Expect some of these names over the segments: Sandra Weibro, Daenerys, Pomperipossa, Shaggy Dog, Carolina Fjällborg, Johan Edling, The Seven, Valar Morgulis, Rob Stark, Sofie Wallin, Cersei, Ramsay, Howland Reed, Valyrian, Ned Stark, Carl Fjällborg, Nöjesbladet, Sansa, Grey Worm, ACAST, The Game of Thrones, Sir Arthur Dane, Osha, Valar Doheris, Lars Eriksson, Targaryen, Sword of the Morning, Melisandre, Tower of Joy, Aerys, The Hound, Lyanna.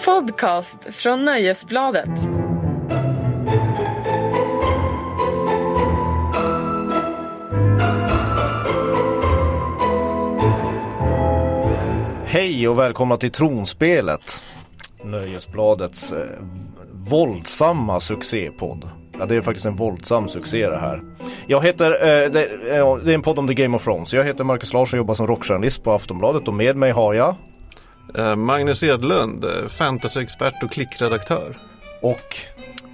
en podcast från Nöjesbladet. Hej och välkomna till Tronspelet, Nöjesbladets våldsamma succépodd. Ja, det är faktiskt en våldsam succé det här. Jag heter, det är en podd om The Game of Thrones. Jag heter Marcus Larsson och jobbar som rockjournalist på Aftonbladet. Och med mig har jag... Magnus Edlund, fantasyexpert och klickredaktör. Och...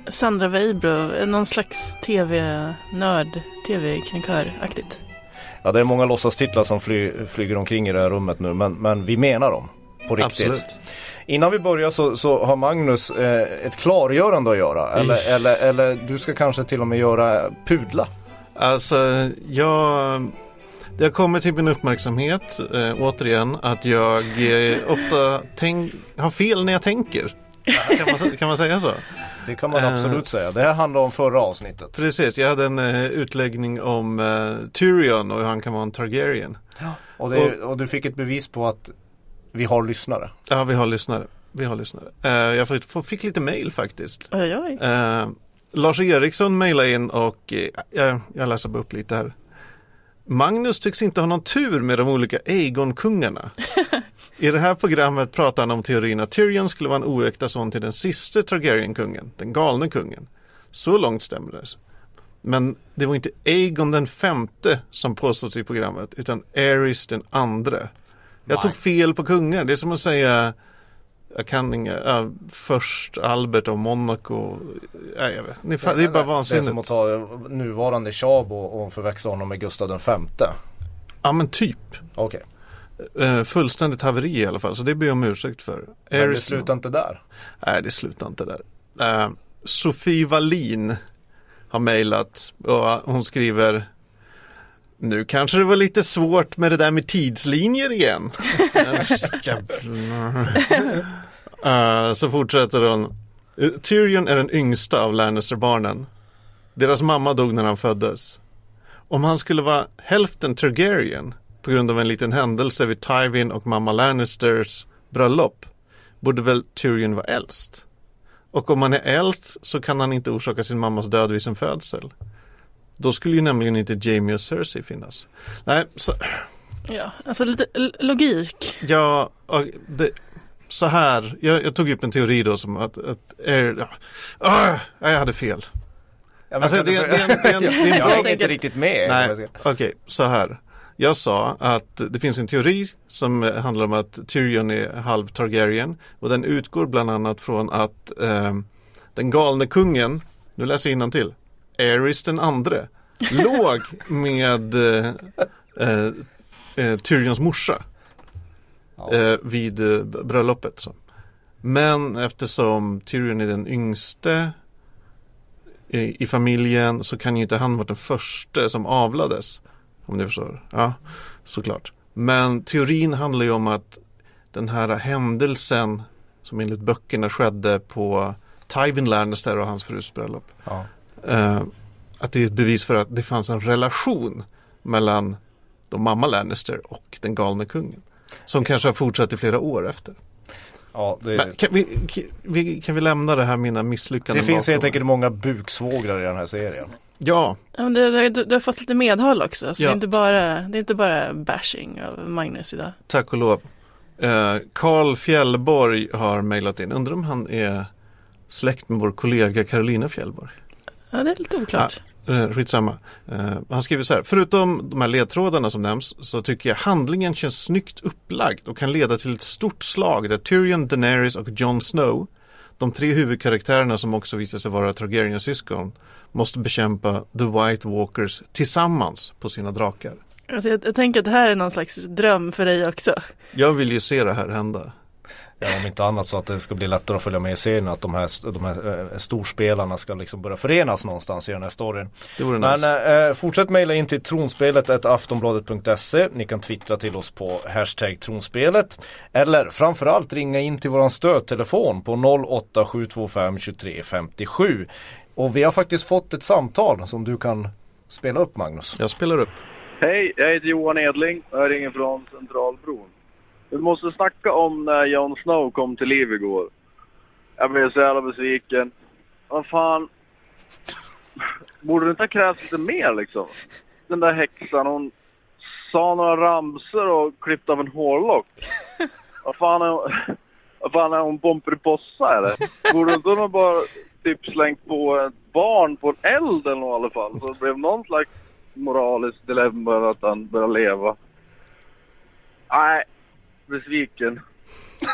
Sandra Weibro, någon slags tv-nörd, tv-krönikör-aktigt. Ja, det är många låtsastitlar som flyger omkring i det här rummet nu, men vi menar dem på riktigt. Absolut. Innan vi börjar så har Magnus ett klargörande att göra. Eller du ska kanske till och med göra pudla. Alltså, jag kommer till min uppmärksamhet återigen att jag ofta har fel när jag tänker. Kan man säga så? Det kan man absolut säga. Det här handlar om förra avsnittet. Precis, jag hade en utläggning om Tyrion och hur han kan vara en Targaryen. Ja. Och du fick ett bevis på att vi har lyssnare. Ja, vi har lyssnare. Jag fick lite mejl faktiskt. Oj. Lars Eriksson mejlade in och jag läser bara upp lite här. Magnus tycks inte ha någon tur med de olika Aegon-kungarna. I det här programmet pratar han om teorin att Tyrion skulle vara en oäkta son till den sista Targaryen-kungen, den galne kungen. Så långt stämmer det. Men det var inte Aegon den femte som påstås i programmet, utan Aerys den andra. Jag tog fel på kungar. Det är som att säga först Albert och Monaco. Nej, jag vet. Det är bara vansinnigt. Det är som att ta nuvarande Chab och förväxla honom med Gustav den femte. Ja, men typ. Okej. Fullständigt haveri i alla fall, så det ber jag om ursäkt för. Men det slutar inte där. Nej, det slutar inte där. Sofie Wallin har mejlat och hon skriver... Nu kanske det var lite svårt med det där med tidslinjer igen. Så fortsätter hon. Tyrion är den yngsta av Lannister-barnen. Deras mamma dog när han föddes. Om han skulle vara hälften Targaryen på grund av en liten händelse vid Tywin och mamma Lannisters bröllop, borde väl Tyrion vara äldst. Och om han är äldst så kan han inte orsaka sin mammas död vid sin födsel. Då skulle ju nämligen inte Jaime och Cersei finnas. Nej, så... Ja, alltså lite logik. Ja, så här. Jag tog upp en teori då som jag hade fel. Ja, alltså, jag är inte riktigt med. Nej, okej, så här. Jag sa att det finns en teori som handlar om att Tyrion är halv Targaryen. Och den utgår bland annat från att den galne kungen, nu läser jag innantill, Aerys den andre låg med Tyrions morsa vid bröllopet. Så. Men eftersom Tyrion är den yngste i familjen så kan ju inte han vara den första som avlades. Om ni förstår. Ja, såklart. Men teorin handlar ju om att den här händelsen som enligt böckerna skedde på Tywin Lannister och hans frus bröllop. Ja. Att det är ett bevis för att det fanns en relation mellan de mamma Lannister och den galne kungen som kanske har fortsatt i flera år efter. Ja, det är... Men kan vi lämna det här mina misslyckanden? Det finns helt enkelt många buksvågrar i den här serien. Ja. Du har fått lite medhåll också, så ja. det är inte bara bashing av Magnus idag. Tack och lov. Carl Fjällborg har mejlat in. Undrar om han är släkt med vår kollega Carolina Fjällborg. Ja, det är lite oklart. Ja, skitsamma. Han skriver så här. Förutom de här ledtrådarna som nämns så tycker jag handlingen känns snyggt upplagd och kan leda till ett stort slag där Tyrion, Daenerys och Jon Snow, de tre huvudkaraktärerna som också visar sig vara Targaryens syskon, måste bekämpa The White Walkers tillsammans på sina drakar. Alltså, jag tänker att det här är någon slags dröm för dig också. Jag vill ju se det här hända. Ja, om inte annat så att det ska bli lättare att följa med i serien, att de här storspelarna ska liksom börja förenas någonstans i den här storyn. Men fortsätt mejla in till tronspelet@aftonbladet.se. Ni kan twittra till oss på #tronspelet eller framförallt ringa in till våran stödtelefon på 08 725 23 57. Och vi har faktiskt fått ett samtal som du kan spela upp, Magnus. Jag spelar upp. Hej, jag heter Johan Edling och jag ringer från Centralbron. Vi måste snacka om när Jon Snow kom till liv igår. Jag blev så jävla besviken. Vad fan? Borde det inte ha krävts lite mer liksom? Den där häxan, hon sa några ramsor och klippt av en hårlock. Vad fan är hon? Vad fan är hon, Pomperipossa eller? Borde inte hon bara typ slängt på ett barn på en eld eller något, i alla fall? Så det blev någon slags moraliskt dilemma att han börjar leva. Nej, besviken.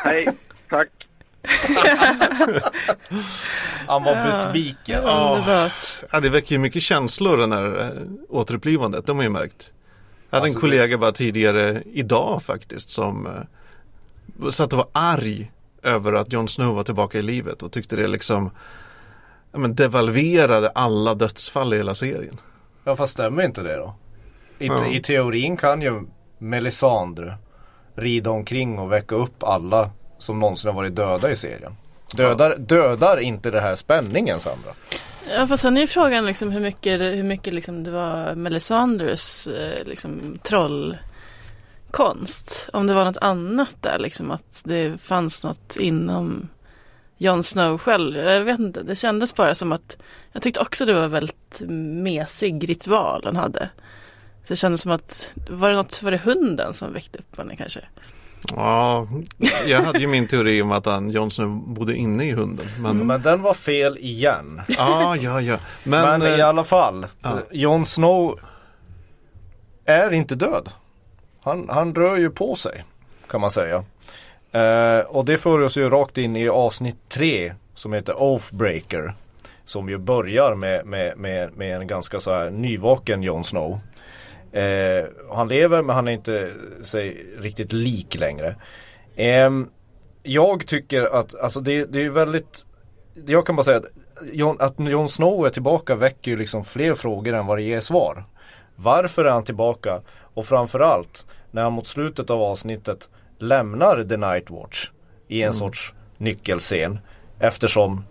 Nej, tack. Han var besviken. Ja, det väcker ju mycket känslor, den här återupplivandet. De har ju märkt. Jag hade en kollega bara tidigare idag faktiskt som satt och var arg över att Jon Snow var tillbaka i livet och tyckte det liksom, ja, men devalverade alla dödsfall i hela serien. Ja, fast stämmer inte det då? I teorin kan ju Melisandre rida omkring och väcka upp alla som någonsin har varit döda i serien. Dödar inte det här spänningen, Sandra? Ja, fast sen är frågan liksom hur mycket liksom det var Melisandres liksom trollkonst. Om det var något annat där liksom, att det fanns något inom Jon Snow själv. Jag vet inte, det kändes bara som att jag tyckte också det var väldigt mesig ritual han hade. Så det kändes som att var det hunden som väckte upp henne kanske? Ja, jag hade ju min teori om att Jon Snow bodde inne i hunden. Men den var fel igen. Ja. Men i alla fall, ja. Jon Snow är inte död. Han rör ju på sig, kan man säga. Och det för oss ju rakt in i avsnitt 3 som heter Oathbreaker. Som ju börjar med en ganska så här nyvaken Jon Snow. Han lever, men han är inte riktigt lik längre. Jag tycker att alltså det är väldigt, jag kan bara säga att Jon Snow är tillbaka väcker ju liksom fler frågor än vad det ger svar. Varför är han tillbaka? Och framförallt när han mot slutet av avsnittet lämnar The Night Watch i en sorts nyckelscen, eftersom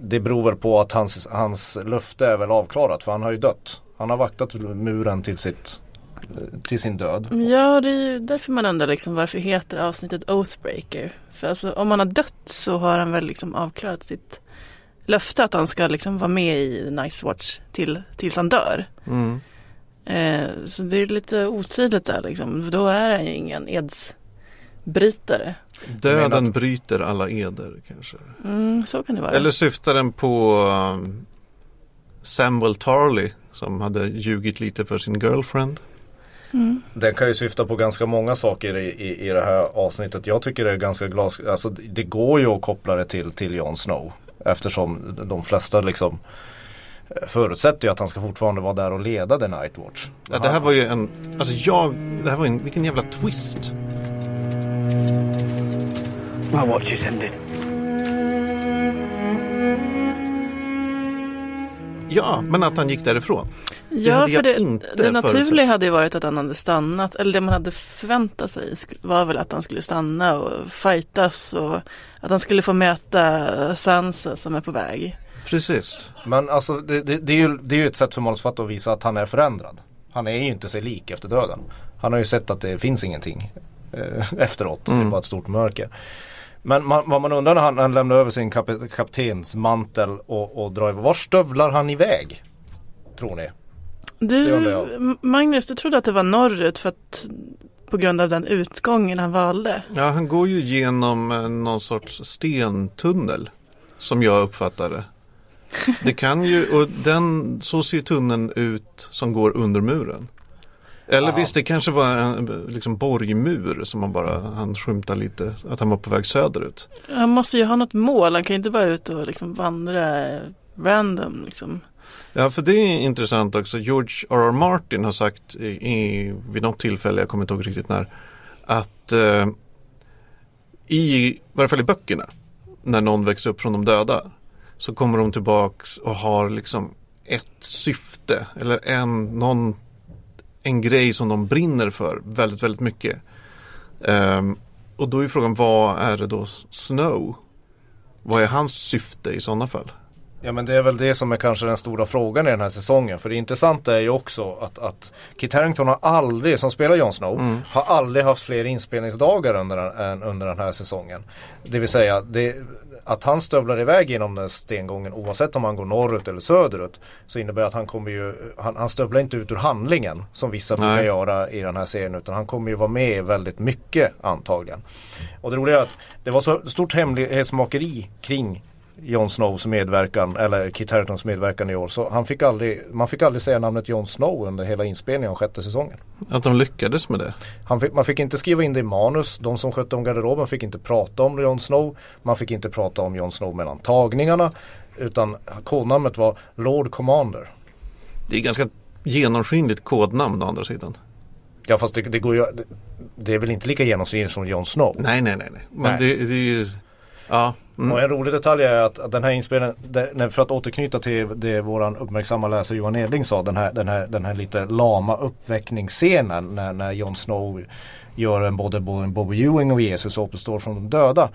det beror väl på att hans löfte är väl avklarat, för han har ju dött. Han har vaktat muren till sin död. Ja, det är ju därför man undrar liksom, varför heter avsnittet Oathbreaker? För alltså, om han har dött så har han väl liksom avklarat sitt löfte att han ska liksom vara med i Night Watch tills han dör. Mm. Så det är lite otydligt där liksom. Då är han ju ingen edsbrytare. Döden bryter alla eder kanske. Så kan det vara. Eller syftar den på Samuel Tarly, som hade ljugit lite för sin girlfriend. Den kan ju syfta på ganska många saker i det här avsnittet. Jag tycker det är ganska glas... Alltså, det går ju att koppla det till Jon Snow. Eftersom de flesta liksom förutsätter ju att han ska fortfarande vara där och leda The Night Watch. Ja, det här var ju en... Alltså det här var en... Vilken jävla twist. My watch is ended. Ja, men att han gick därifrån. Ja, för det naturliga hade ju varit att han hade stannat. Eller det man hade förväntat sig var väl att han skulle stanna och fightas. Och att han skulle få möta Sansa som är på väg. Precis. Men alltså, det är ju ett sätt för manusförfattaren att visa att han är förändrad. Han är ju inte sig lik efter döden. Han har ju sett att det finns ingenting efteråt. Det är bara ett stort mörker. Men vad man undrar när han lämnar över sin kaptensmantel och drar över. Var stövlar han iväg, tror ni? Magnus, du trodde att det var norrut för att, på grund av den utgången han valde. Ja, han går ju genom någon sorts stentunnel, som jag uppfattade. Det kan ju, och så ser tunneln ut som går under muren. Eller visst, det kanske var en liksom borgmur som han skymtar lite, att han var på väg söderut. Han måste ju ha något mål, han kan ju inte bara ut och liksom vandra random liksom. Ja, för det är intressant också. George R.R. Martin har sagt vid något tillfälle, jag kommer inte ihåg riktigt när, att i varje fall i böckerna, när någon växer upp från de döda, så kommer de tillbaks och har liksom ett syfte eller en grej som de brinner för väldigt, väldigt mycket. Och då är frågan, vad är det då Snow? Vad är hans syfte i sådana fall? Ja, men det är väl det som är kanske den stora frågan i den här säsongen. För det intressanta är ju också att Kit Harington har aldrig, som spelar Jon Snow, har aldrig haft fler inspelningsdagar under den här säsongen. Det vill säga, att han stövlar iväg genom den stengången oavsett om han går norrut eller söderut, så innebär att han kommer ju, han stövlar inte ut ur handlingen som vissa brukar göra i den här serien, utan han kommer ju vara med väldigt mycket antagligen. Och det roliga är att det var så stort hemlighetsmakeri kring Jon Snows medverkan, eller Kit Haringtons medverkan i år, så man fick aldrig säga namnet Jon Snow under hela inspelningen av 6:e säsongen. Att de lyckades med det? Man fick inte skriva in det i manus, de som skötte om garderoben fick inte prata om Jon Snow, man fick inte prata om Jon Snow mellan tagningarna, utan kodnamnet var Lord Commander. Det är ganska genomskinligt kodnamn å andra sidan. Ja, fast det går ju, det är väl inte lika genomskinligt som Jon Snow? Nej. Men det är ju... Ja. Mm. Och en rolig detalj är att den här inspelningen, för att återknyta till det våran uppmärksamma läsare Johan Edling sa, den här lite lama uppväckningsscenen när Jon Snow gör en både Bobby Ewing och Jesus uppstår från de döda.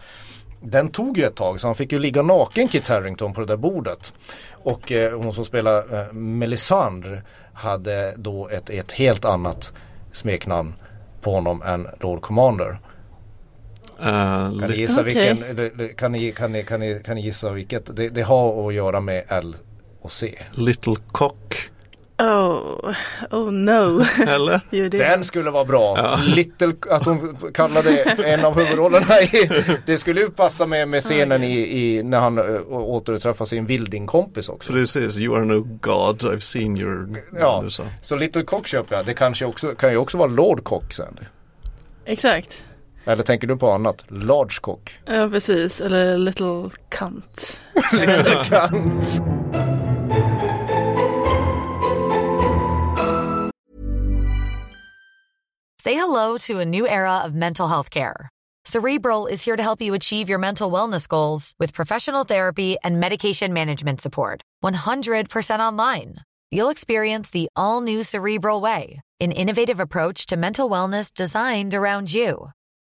Den tog ju ett tag, så han fick ju ligga naken Kit Harington på det där bordet. Och hon som spelar Melisandre hade då ett helt annat smeknamn på honom än Lord Commander. Kan ni gissa vilken? Kan ni gissa vilket? Det har att göra med L och C. Little Cock. Oh no. Eller? Den skulle vara bra. Ja. Little, att hon kallade en av huvudrollerna i, det skulle ju passa med scenen i när han återträffar sin vildingkompis också. Precis, you are no god, I've seen your... Ja, så Little Cock köper jag. Det kan ju också vara Lord Cock sen. Exakt. Eller tänker du på annat? Large cock. Ja, precis. Eller little cunt. Little cunt. Say hello to a new era of mental health care. Cerebral is here to help you achieve your mental wellness goals with professional therapy and medication management support. 100% online. You'll experience the all-new Cerebral way, an innovative approach to mental wellness designed around you.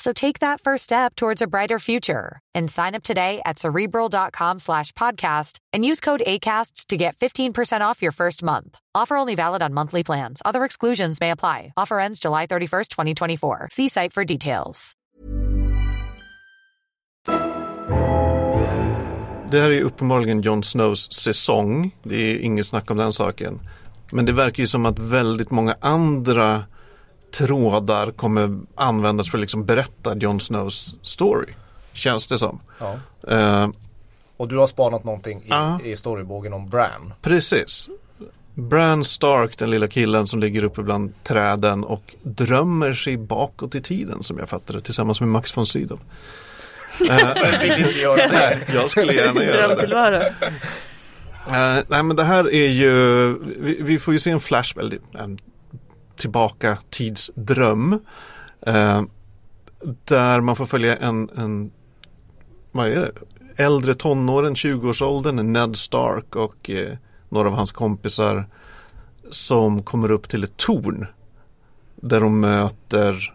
So take that first step towards a brighter future and sign up today at Cerebral.com/podcast and use code ACAST to get 15% off your first month. Offer only valid on monthly plans. Other exclusions may apply. Offer ends July 31st, 2024. See site for details. Det här är uppenbarligen Jon Snows säsong. Det är inget snack om den saken. Men det verkar ju som att väldigt många andra trådar kommer användas för att liksom berätta Jon Snows story, känns det som. Ja. Och du har spanat någonting i storybågen om Bran. Precis. Bran Stark, den lilla killen som ligger uppe bland träden och drömmer sig bakåt i tiden, som jag fattade, tillsammans med Max von Sydow. Jag vill inte göra det. Jag skulle gärna göra det. Drömtillvaro. Nej, men det här är ju... Vi får ju se en flashback, en tillbaka tidsdröm där man får följa en vad är det? Äldre tonåren, 20-årsåldern, Ned Stark och några av hans kompisar som kommer upp till ett torn där de möter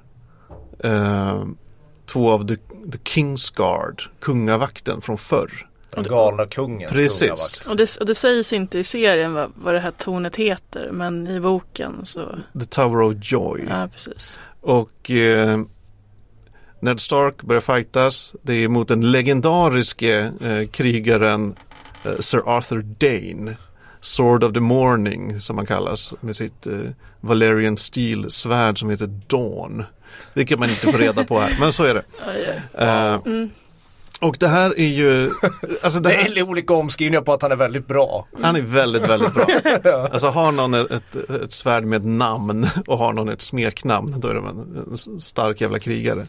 två av the King's Guard, kungavakten från förr. Den galna kungen. Precis. Och det sägs inte i serien vad det här tornet heter, men i boken så... The Tower of Joy. Ja, precis. Och Ned Stark börjar fightas. Det är mot den legendariske krigaren Sir Arthur Dane. Sword of the Morning, som han kallas, med sitt Valyrian Steel-svärd som heter Dawn. Vilket man inte får reda på här, men så är det. Och det här är ju... Alltså det här, det är olika omskrivningar på att han är väldigt bra. Han är väldigt, väldigt bra. Alltså har någon ett svärd med namn och har någon ett smeknamn, då är de en stark jävla krigare.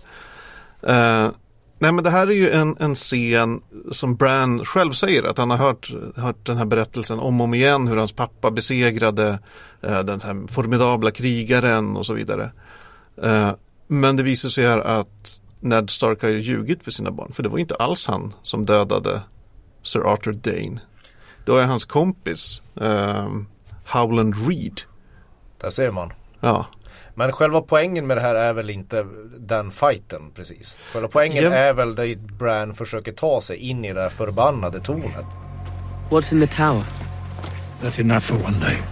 Nej, men det här är ju en scen som Bran själv säger att han har hört den här berättelsen om och om igen, hur hans pappa besegrade den här formidabla krigaren och så vidare. Men det visar sig här att Ned Stark har ju ljugit för sina barn. För det var inte alls han som dödade Sir Arthur Dane. Det var hans kompis Howland Reed. Där ser man. Ja. Men själva poängen med det här är väl inte den fighten precis. Själva poängen är väl där Bran försöker ta sig in i det här förbannade tornet. What's in the tower? That's enough for one day.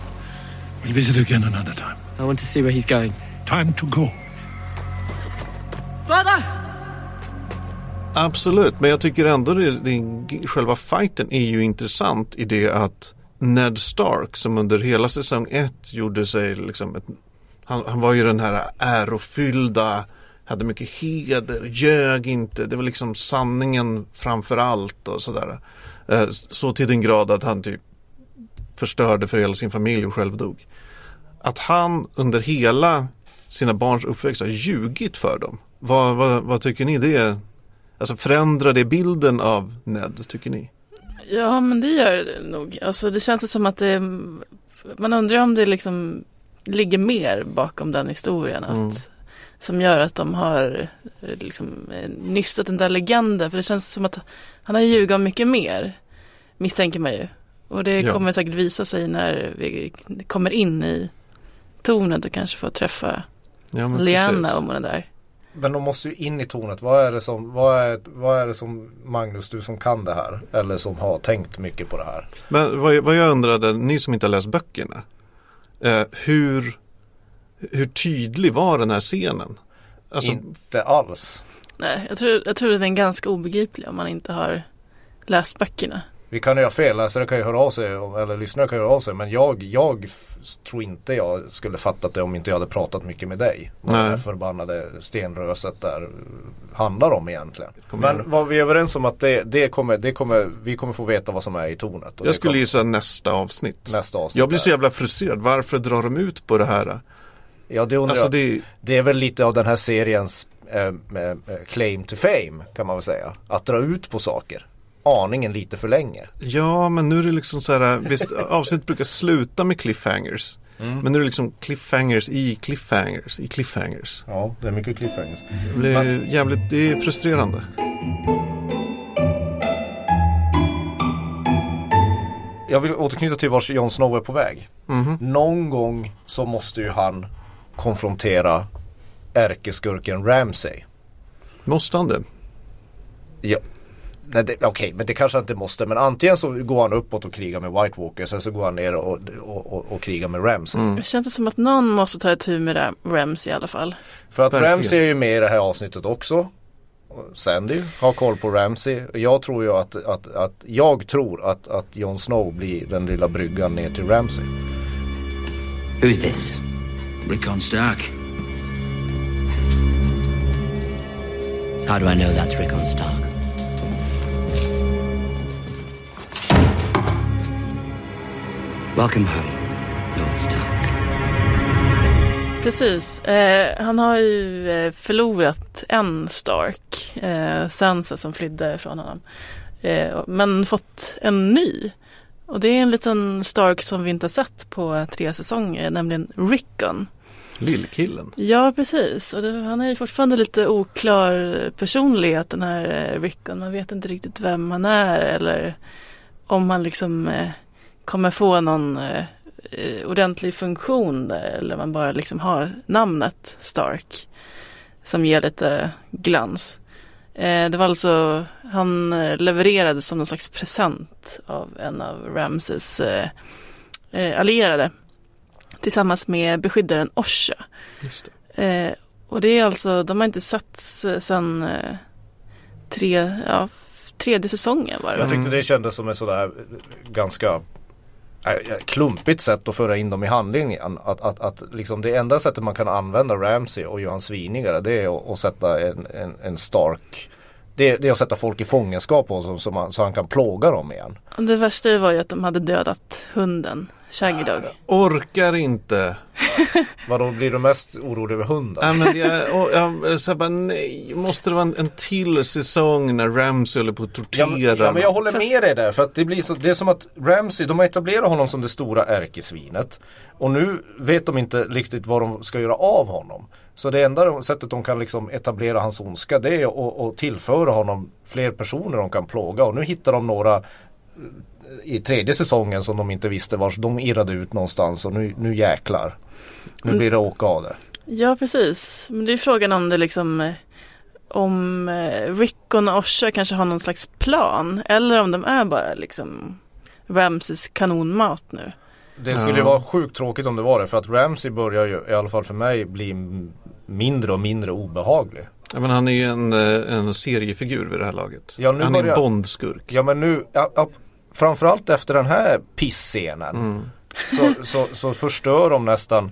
We'll visit again another time. I want to see where he's going. Time to go. Father! Absolut, men jag tycker ändå det själva fighten är ju intressant i det att Ned Stark, som under hela säsong 1 gjorde sig liksom ett... Han var ju den här ärofyllda, hade mycket heder, ljög inte. Det var liksom sanningen framför allt och sådär. Så till den grad att han typ förstörde för hela sin familj och själv dog. Att han under hela sina barns uppväxt har ljugit för dem. Vad tycker ni det? Alltså förändrar det bilden av Ned, tycker ni? Ja, men det gör det nog. Alltså det känns som att det... Man undrar om det liksom... ligger mer bakom den historien att, som gör att de har liksom nystat den där legenden, för det känns som att han har ljugit om mycket mer, misstänker man ju, och det kommer säkert visa sig när vi kommer in i tornet och kanske får träffa Lyanna och hon där. Men de måste ju in i tornet. Vad är det som Magnus, du som kan det här eller som har tänkt mycket på det här? Men vad jag undrade, ni som inte har läst böckerna, hur tydlig var den här scenen? Alltså, inte alls. Nej, jag tror den är ganska obegriplig om man inte har läst böckerna. Vi kan ju ha fel, läsare kan ju höra av sig eller lyssnare kan ju höra av sig, men jag tror inte jag skulle fattat det om inte jag hade pratat mycket med dig. Vad det här förbannade stenröset där handlar om egentligen. Men vad vi är överens om att vi kommer få veta vad som är i tornet. Jag skulle gissa nästa avsnitt. Jag blir så jävla frustrerad. Varför drar de ut på det här? Ja, det undrar alltså, det är väl lite av den här seriens claim to fame, kan man väl säga. Att dra ut på saker. Aningen lite för länge. Ja, men nu är det liksom så här, visst, avsnitt brukar sluta med cliffhangers. Mm. Men nu är det liksom cliffhangers i cliffhangers i cliffhangers. Ja, det är mycket cliffhangers. Det är frustrerande. Jag vill återknyta till vars Jon Snow är på väg. Mm-hmm. Någon gång så måste ju han konfrontera ärkeskurken Ramsay. Måste han det? Ja. Okej, men det kanske inte måste. Men antingen så går han uppåt och krigar med White Walker, sen så går han ner och krigar med Ramsay. Det känns som att någon måste ta itu med Ramsay i alla fall. För att Ramsay är ju med i det här avsnittet också. Sandy har koll på Ramsay. Jag tror ju att Jon Snow blir den lilla bryggan ner till Ramsay. Who's this? Rickon Stark. How do I know that's Rickon Stark? Welcome home, Lord Stark. Precis. Han har ju förlorat en Stark, Sansa som flydde från honom. Men fått en ny. Och det är en liten Stark som vi inte har sett på 3 säsonger, nämligen Rickon. Lillkillen. Ja, precis. Och han är ju fortfarande lite oklar personlighet, den här Rickon. Man vet inte riktigt vem han är eller om han liksom... kommer få någon ordentlig funktion där, eller man bara liksom har namnet Stark som ger lite glans. Det var alltså, han levererades som någon slags present av en av Ramsays allierade tillsammans med beskyddaren Osha. Just det. Och det är alltså, de har inte setts sedan 3:e säsongen var det. Jag tyckte det kändes som en sådär ganska klumpigt sätt att föra in dem i handlingen, att liksom det enda sättet man kan använda Ramsay och Johan svinigare, det är att sätta en Stark, det är att sätta folk i fångenskap på så han kan plåga dem igen. Det värsta var ju att de hade dödat hunden Shaggy Dog. Orkar inte Vadå, blir du mest orolig över hunden? Ja, men jag så bara, nej, måste det vara en till säsong när Ramsay håller på att tortera? Ja, men jag håller med dig där, för att det blir så, det är som att Ramsay, de har etablerat honom som det stora ärkesvinet och nu vet de inte riktigt vad de ska göra av honom. Så det enda sättet de kan liksom etablera hans ondska, det är att tillföra honom fler personer de kan plåga. Och nu hittar de några i tredje säsongen som de inte visste var, de irrade ut någonstans och nu jäklar. Nu blir det åka av det. Ja, precis. Men det är frågan om det liksom, om Rickon och Osha kanske har någon slags plan, eller om de är bara liksom Ramsays kanonmat nu. Det skulle ju vara sjukt tråkigt om det var det, för att Ramsay börjar ju, i alla fall för mig, bli mindre och mindre obehaglig. Ja, men han är ju en seriefigur vid det här laget. Ja, nu han är en bondskurk. Ja, men nu, framförallt efter den här pissscenen så förstör de nästan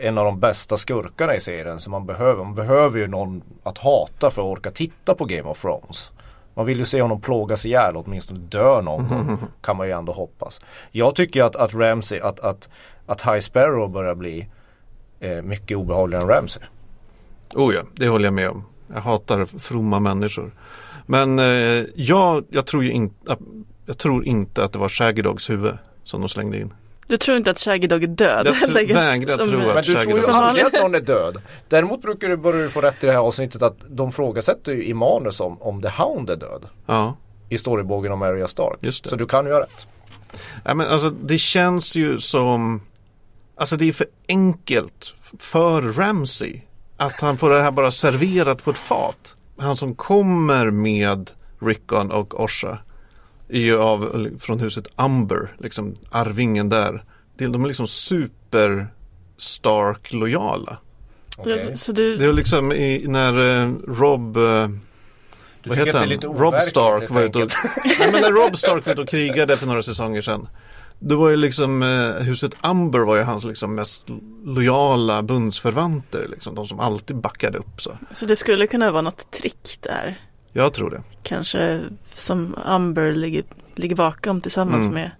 en av de bästa skurkarna i serien som man behöver. Man behöver ju någon att hata för att orka titta på Game of Thrones. Man vill ju se honom plågas ihjäl, åtminstone dö någon gång, kan man ju ändå hoppas. Jag tycker att Ramsay, att High Sparrow börjar bli mycket obehaglig än Ramsay. Oh ja, det håller jag med om. Jag hatar fromma människor. Men jag tror inte att det var Shaggy Dogs huvud som de slängde in. Du tror inte att Shaggy Dog är död? Jag vägrar tro att Shaggy Dog är död. Men du tror ju aldrig att någon är död. Däremot brukar du börja få rätt i det här avsnittet att de frågasätter ju i manus om The Hound är död. Ja. I storybågen om Aria Stark. Just det. Så du kan ju ha rätt. Ja, men alltså, det känns ju som... Alltså det är för enkelt för Ramsay att han får det här bara serverat på ett fat. Han som kommer med Rickon och Osha är ju från huset Umber, liksom arvingen där. De är liksom super Stark lojala. Okay. Det är liksom när Rob... Vad heter han? Rob Stark var ute och... Nej, men när Rob Stark var ute och krigade för några säsonger sedan. Det var ju liksom... huset Umber var ju hans liksom mest lojala bundsförvanter. Liksom, de som alltid backade upp. Så det skulle kunna vara något trick där. Jag tror det. Kanske som Umber ligger bakom tillsammans med...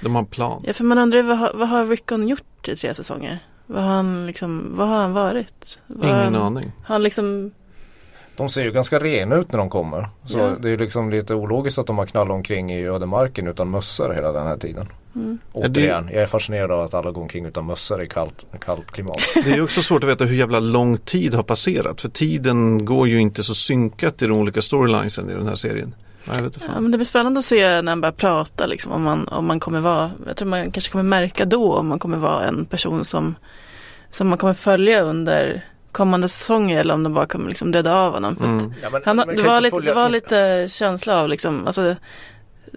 De har en plan. Ja, för man undrar, vad har Rickon gjort i 3 säsonger? Vad har han varit? Ingen aning. Han liksom... De ser ju ganska rena ut när de kommer. Så det är ju liksom lite ologiskt att de har knallat omkring i ödemarken utan mössor hela den här tiden. Återigen, jag är fascinerad av att alla går omkring utan mössor i kallt klimat. Det är ju också svårt att veta hur jävla lång tid har passerat. För tiden går ju inte så synkat i de olika storylinesen i den här serien. Nej, vet inte fan. Ja, men det blir spännande att se när han börjar prata. Liksom, om man kommer vara... Jag tror man kanske kommer märka då om man kommer vara en person som man kommer följa under... kommande säsonger, eller om de bara kommer liksom döda av honom. För det var lite känsla av liksom, alltså,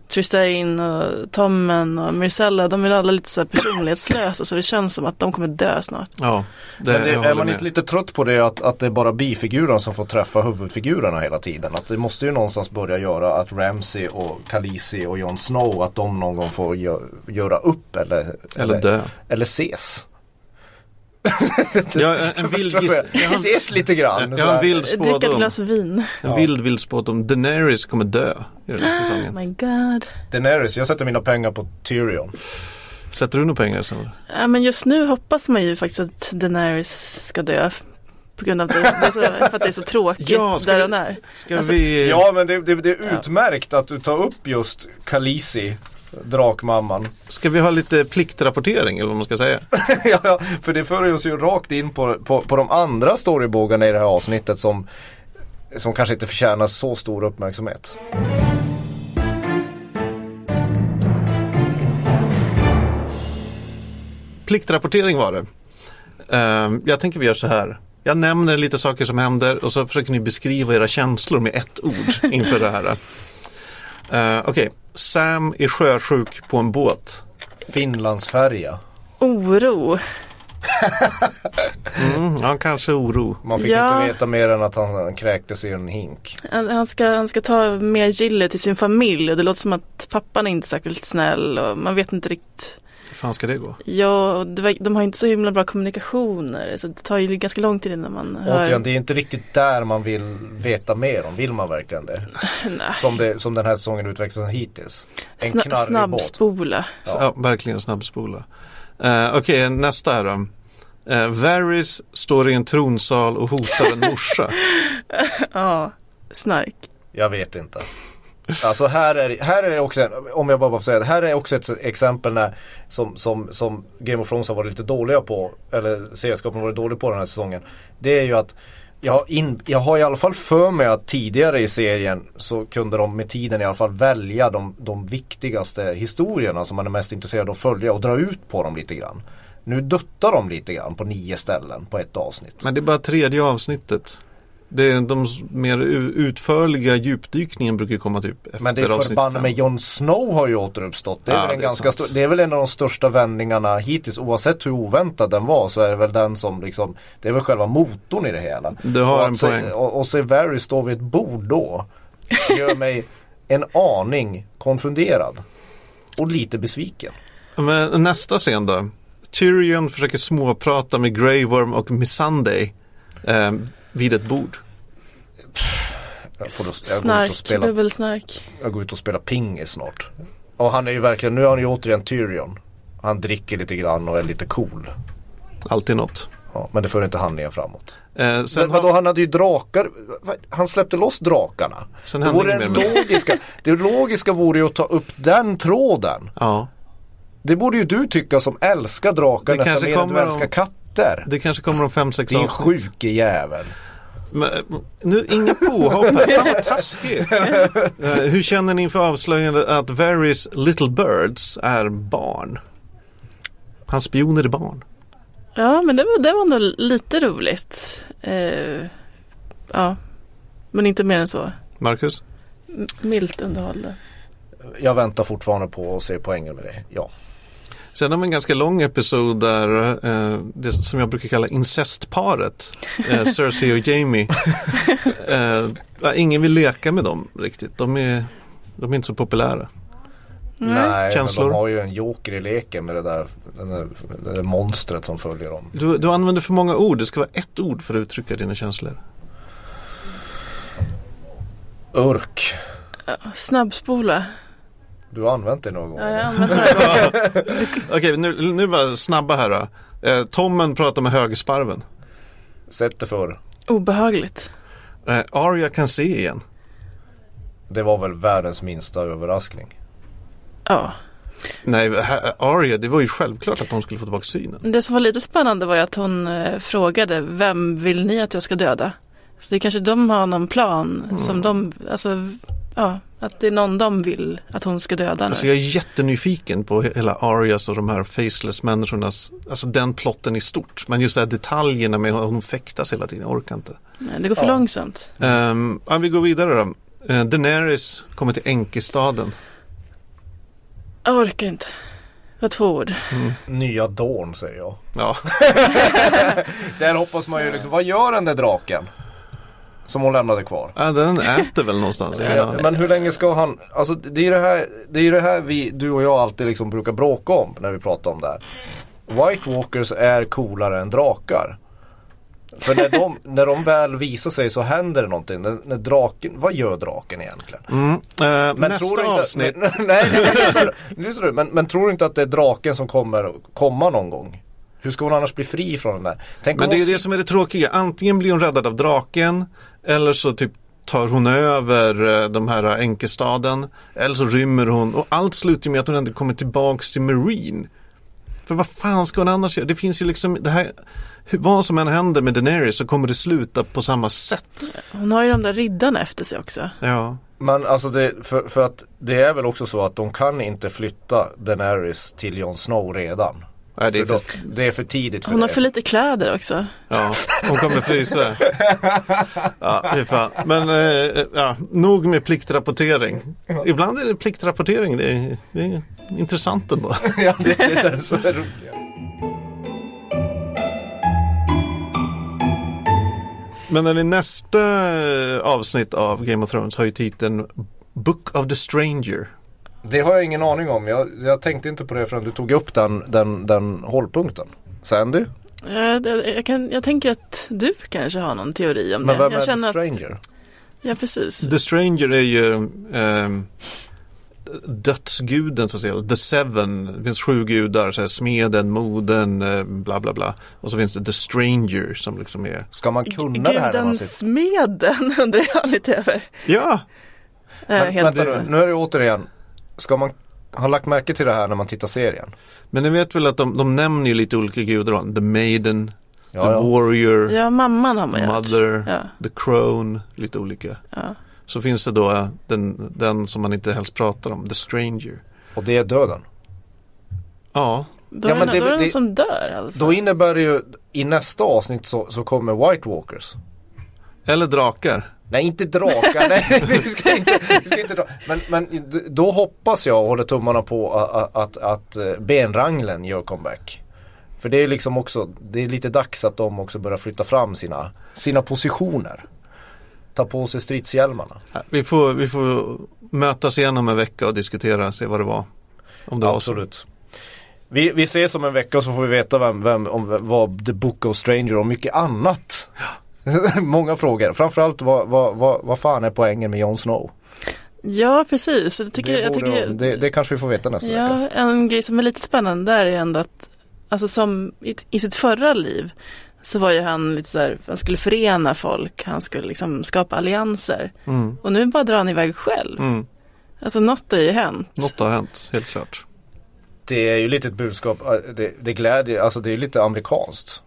Tristain och Tommen och Myrcella, de är alla lite så här personlighetslösa, så det känns som att de kommer dö snart. Ja, är man inte lite trött på det att det är bara bifiguren som får träffa huvudfigurerna hela tiden? Att det måste ju någonstans börja göra att Ramsay och Khaleesi och Jon Snow, att de någon gång får göra upp eller dö. Eller ses. Ses lite grann. Dricka ett glas vin. En vild spåd om Daenerys kommer dö i den här säsongen. Oh my god. Daenerys, jag sätter mina pengar på Tyrion. Sätter du några pengar sen? Ja, men just nu hoppas man ju faktiskt att Daenerys ska dö. På grund av att det är så tråkigt där hon är. Ja, men det är utmärkt att du tar upp just Khaleesi, drakmamman. Ska vi ha lite pliktrapportering, eller vad man ska säga? Ja, för det för oss ju rakt in på de andra storybågarna i det här avsnittet som kanske inte förtjänar så stor uppmärksamhet. Pliktrapportering var det. Jag tänker vi gör så här. Jag nämner lite saker som händer och så försöker ni beskriva era känslor med ett ord inför det här. Okej. Sam är sjösjuk på en båt. Finlandsfärja. Oro. Han kanske oro. Man fick inte veta mer än att han kräktes i en hink. Han ska ta med gille till sin familj. Det låter som att pappan är inte särskilt snäll. Och man vet inte riktigt. Hur fan ska det gå? Ja, de har inte så himla bra kommunikationer. Så det tar ju ganska lång tid innan man hör. Återigen, det är inte riktigt där man vill veta mer om. Vill man verkligen det? Nej. Som den här säsongen utvecklas hittills. En knarrig båt. Snabbspola. Ja, verkligen snabbspola. Okej, nästa här då. Varys står i en tronsal och hotar en morsa. Ja, snark. Jag vet inte. Alltså här är också, om jag bara får säga det, här är också ett exempel när, som Game of Thrones har varit lite dåliga på, eller serieskapen har varit dålig på den här säsongen. Det är ju att jag har i alla fall för mig att tidigare i serien så kunde de med tiden i alla fall välja de viktigaste historierna som man är mest intresserad av att följa och dra ut på dem lite grann. Nu duttar de lite grann på 9 ställen på ett avsnitt. Men det är bara tredje avsnittet. Det är de mer utförliga djupdykningen brukar komma typ efter. Men det är förbannat med Jon Snow har ju återuppstått. Det är, väl en ganska det är väl en av de största vändningarna hittills, oavsett hur oväntad den var, så är det väl den som liksom, det är väl själva motorn i det hela. Det har en poäng. Och så Varys står vid ett bord då. Gör mig en aning konfunderad. Och lite besviken. Men nästa scen då. Tyrion försöker småprata med Grey Worm och Missandei. Vid ett bord. Dubbelsnark. Jag går ut och spelar pingis snart. Och han är ju verkligen, nu är han ju återigen Tyrion. Han dricker lite grann och är lite cool. Alltid något. Ja, men det för inte handlingen framåt. Han hade ju drakar. Han släppte loss drakarna. Det logiska vore ju att ta upp den tråden. Ja. Det borde ju du tycka som älskar drakar det nästan mer än du älskar katt. Det kanske kommer om 5-6 år. Det är sjuke jävel. Men, nu, inga påhopp här. Fan vad taskigt. Hur känner ni inför avslöjandet att Varys Little Birds är barn? Hans spioner är barn. Ja, men det var nog lite roligt. Ja, men inte mer än så. Marcus? Milt underhållande. Jag väntar fortfarande på att se poängen med det, ja. Sen har vi en ganska lång episod där det som jag brukar kalla incestparet, Cersei och Jaime. Ingen vill leka med dem riktigt. De är inte så populära. Nej, känslor. Men de har ju en joker i leken med det där monstret som följer dem. Du använder för många ord. Det ska vara ett ord för att uttrycka dina känslor. Urk. Snabbspola. Du har använt det någon gång. Ja, Okej, nu var snabba här då. Tommen pratar med högersparven. Sätt det för. Obehagligt. Aria kan se igen. Det var väl världens minsta överraskning. Ja. Nej, Aria, det var ju självklart att hon skulle få tillbaka synen. Det som var lite spännande var ju att hon frågade, vem vill ni att jag ska döda? Så det kanske de har någon plan som de... Alltså, ja, att det är någon de vill att hon ska döda nu. Alltså jag är jättenyfiken på hela Arias och de här faceless människornas, alltså den plotten i stort. Men just det här detaljerna med hon fäktas hela tiden, jag orkar inte. Nej, det går för långsamt. Vi går vidare då. Daenerys kommer till Enkestaden. Jag orkar inte. Vad 2 ord. Nya Dorn säger jag. Ja. Där hoppas man ju liksom, vad gör den där draken? Som hon lämnade kvar. Ja, den äter väl någonstans. Ja, men hur länge ska han... Alltså, det är det här du och jag alltid liksom brukar bråka om när vi pratar om det här. White Walkers är coolare än drakar. För när de väl visar sig så händer det någonting. När draken... Vad gör draken egentligen? Men nästa tror du inte, avsnitt. Men tror du inte att det är draken som kommer någon gång? Hur ska hon annars bli fri från den där? Men det är det som är det tråkiga. Antingen blir hon räddad av draken, eller så typ tar hon över de här Enkestaden, eller så rymmer hon. Och allt slutar med att hon ändå kommer tillbaks till Meereen. För vad fan ska hon annars göra? Det finns ju liksom det här... Vad som än händer med Daenerys så kommer det sluta på samma sätt. Hon har ju de där riddarna efter sig också. Ja. Men alltså för att det är väl också så att de kan inte flytta Daenerys till Jon Snow redan. Nej, det är för tidigt för hon har för lite kläder också. Ja, hon kommer frysa. Ja, det är fan. Men nog med pliktrapportering. Ibland är det pliktrapportering. Det är intressant ändå. Ja, det är så roligt. Men när det nästa avsnitt av Game of Thrones har ju titeln Book of the Stranger. Det har jag ingen aning om. Jag tänkte inte på det förrän du tog upp den hållpunkten. Sandy? Jag tänker att du kanske har någon teori om Men vem är The Stranger? Ja, precis. The Stranger är ju dödsguden så att säga, The Seven, det finns 7 gudar så här, smeden, moden, bla bla bla, och så finns det The Stranger som liksom är... Ska man kunna det här när man ser... smeden undrar jag lite över. Ja. Nu är det återigen, ska man ha lagt märke till det här när man tittar serien? Men ni vet väl att de nämner ju lite olika gudar, The Maiden, ja, The Warrior, ja, mamman har man gjort. Mother, ja. The Crone, lite olika. Ja. Så finns det då den som man inte helst pratar om, The Stranger. Och det är döden? Ja. Då är det, ja, men det som dör alltså. Då innebär det ju, i nästa avsnitt så kommer White Walkers. Eller drakar. Nej, inte drakar. Nej, vi ska inte dra. Men då hoppas jag och håller tummarna på att benranglen gör comeback. För det är liksom också, det är lite dags att de också börjar flytta fram sina positioner. Ta på sig stridshjälmarna. Vi får mötas igen om en vecka och diskutera, se vad det var. Om det absolut var så. Vi ses om en vecka och så får vi veta vad The Book of Stranger och mycket annat. Många frågor. Framförallt vad fan är poängen med Jon Snow? Ja, precis. Det kanske vi får veta nästa vecka. En grej som är lite spännande är ju ändå att alltså, som i sitt förra liv så var ju han lite så här, han skulle förena folk, han skulle liksom skapa allianser. Mm. Och nu bara drar han iväg själv. Mm. Alltså något har ju hänt. Något har hänt, helt klart. Det är ju lite ett budskap, det glädjer, alltså det är lite amerikanskt.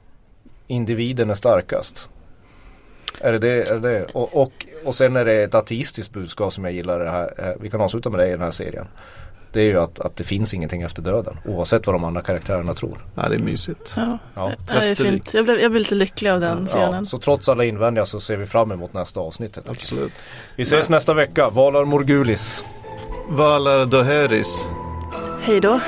Individen är starkast. Är det? Och sen är det ett ateistiskt budskap som jag gillar det här. Vi kan avsluta med det i den här serien. Det är ju att det finns ingenting efter döden, oavsett vad de andra karaktärerna tror. Ja, det är mysigt. Ja. Det är fint. Jag blev lite lycklig av den scenen. Ja, så trots alla invändningar så ser vi fram emot nästa avsnitt. Absolut. Vi ses nästa vecka. Valar Morgulis. Valar Doheris. Hej då.